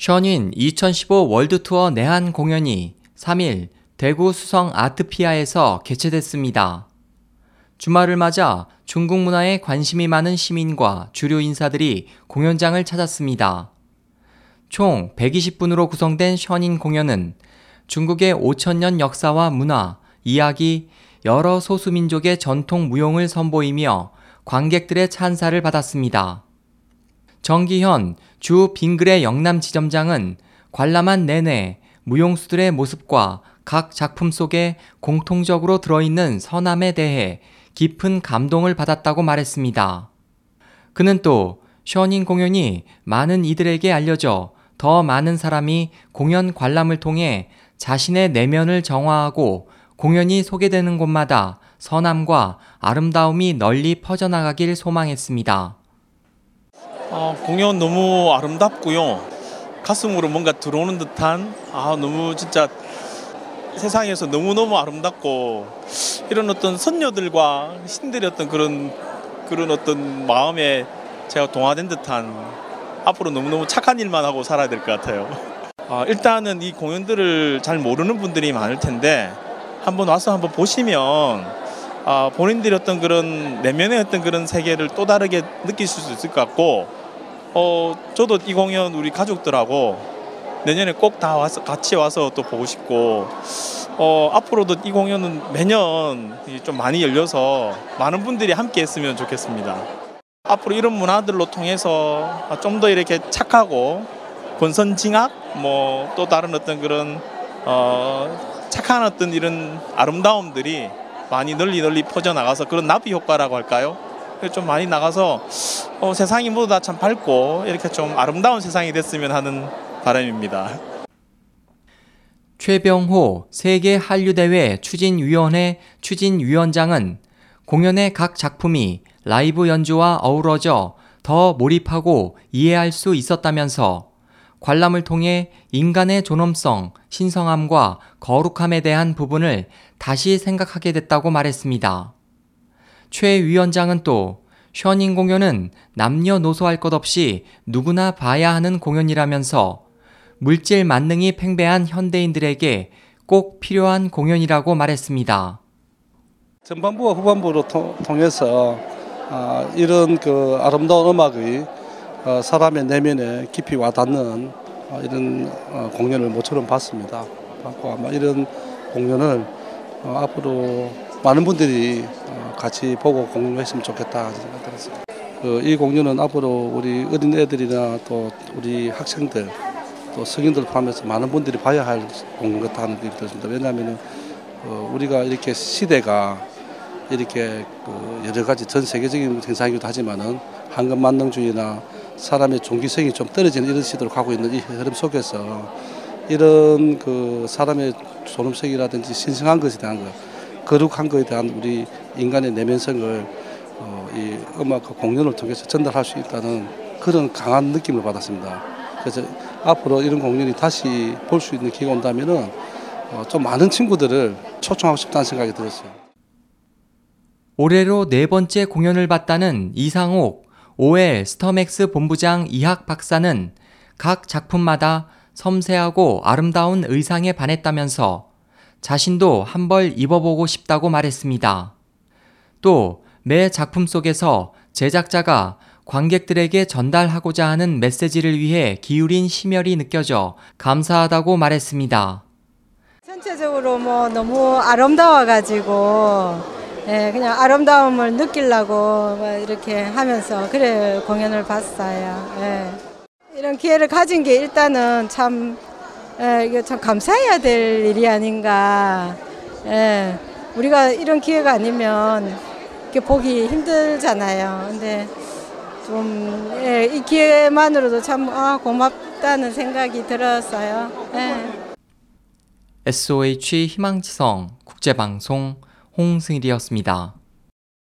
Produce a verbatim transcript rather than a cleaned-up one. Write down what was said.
션윈 이천십오 월드투어 내한 공연이 삼 일 대구 수성 아트피아에서 개최됐습니다. 주말을 맞아 중국 문화에 관심이 많은 시민과 주류 인사들이 공연장을 찾았습니다. 총 백이십 분으로 구성된 션윈 공연은 중국의 오천 년 역사와 문화, 이야기, 여러 소수민족의 전통 무용을 선보이며 관객들의 찬사를 받았습니다. 정기현 주 빙그레 영남 지점장은 관람한 내내 무용수들의 모습과 각 작품 속에 공통적으로 들어있는 선함에 대해 깊은 감동을 받았다고 말했습니다. 그는 또 션윈 공연이 많은 이들에게 알려져 더 많은 사람이 공연 관람을 통해 자신의 내면을 정화하고 공연이 소개되는 곳마다 선함과 아름다움이 널리 퍼져나가길 소망했습니다. 어, 공연 너무 아름답고요. 가슴으로 뭔가 들어오는 듯한, 아, 너무 진짜 세상에서 너무너무 아름답고, 이런 어떤 선녀들과 신들의 어떤 그런, 그런 어떤 마음에 제가 동화된 듯한, 앞으로 너무너무 착한 일만 하고 살아야 될 것 같아요. 아, 일단은 이 공연들을 잘 모르는 분들이 많을 텐데, 한번 와서 한번 보시면, 아, 본인들이 어떤 그런 내면의 어떤 그런 세계를 또 다르게 느끼실 수 있을 것 같고, 어, 저도 이 공연 우리 가족들하고 내년에 꼭 다 와서 같이 와서 또 보고 싶고, 어, 앞으로도 이 공연은 매년 좀 많이 열려서 많은 분들이 함께 했으면 좋겠습니다. 앞으로 이런 문화들로 통해서 좀 더 이렇게 착하고 권선징악, 뭐 또 다른 어떤 그런 어, 착한 어떤 이런 아름다움들이 많이 널리 널리 퍼져나가서 그런 나비 효과라고 할까요? 좀 많이 나가서 어, 세상이 모두 다 참 밝고 이렇게 좀 아름다운 세상이 됐으면 하는 바람입니다. 최병호 세계한류대회 추진위원회 추진위원장은 공연의 각 작품이 라이브 연주와 어우러져 더 몰입하고 이해할 수 있었다면서 관람을 통해 인간의 존엄성, 신성함과 거룩함에 대한 부분을 다시 생각하게 됐다고 말했습니다. 최 위원장은 또 션윈 공연은 남녀노소할 것 없이 누구나 봐야 하는 공연이라면서 물질 만능이 팽배한 현대인들에게 꼭 필요한 공연이라고 말했습니다. 전반부와 후반부로 통해서 이런 그 아름다운 음악의 사람의 내면에 깊이 와닿는 이런 공연을 모처럼 봤습니다. 아마 이런 공연을 앞으로 많은 분들이 같이 보고 공연했으면 좋겠다 생각했습니다. 이 공연은 앞으로 우리 어린 애들이나 또 우리 학생들 또 성인들 포함해서 많은 분들이 봐야 할 공연 같다 하는 느낌이 들었습니다. 왜냐하면 우리가 이렇게 시대가 이렇게 여러 가지 전 세계적인 현상이기도 하지만은 황금 만능주의나 사람의 존귀성이 좀 떨어지는 이런 시대로 가고 있는 이 흐름 속에서 이런 그 사람의 존엄성이라든지 신성한 것에 대한 것, 거룩한 것에 대한 우리 인간의 내면성을 어, 이 음악과 공연을 통해서 전달할 수 있다는 그런 강한 느낌을 받았습니다. 그래서 앞으로 이런 공연이 다시 볼 수 있는 기회가 온다면은 어, 좀 많은 친구들을 초청하고 싶다는 생각이 들었어요. 올해로 네 번째 공연을 봤다는 이상욱, 오엘 스터맥스 본부장 이학 박사는 각 작품마다 섬세하고 아름다운 의상에 반했다면서 자신도 한 벌 입어보고 싶다고 말했습니다. 또 매 작품 속에서 제작자가 관객들에게 전달하고자 하는 메시지를 위해 기울인 심혈이 느껴져 감사하다고 말했습니다. 전체적으로 뭐 너무 아름다워가지고 네, 그냥 아름다움을 느끼려고 이렇게 하면서 그래 공연을 봤어요. 네. 이런 기회를 가진 게 일단은 참, 네, 이게 참 감사해야 될 일이 아닌가. 네. 우리가 이런 기회가 아니면 이렇게 보기 힘들잖아요. 근데 좀, 네, 이 기회만으로도 참 아, 고맙다는 생각이 들었어요. 네. 에스오에이치 희망지성 국제방송 홍승일이었습니다.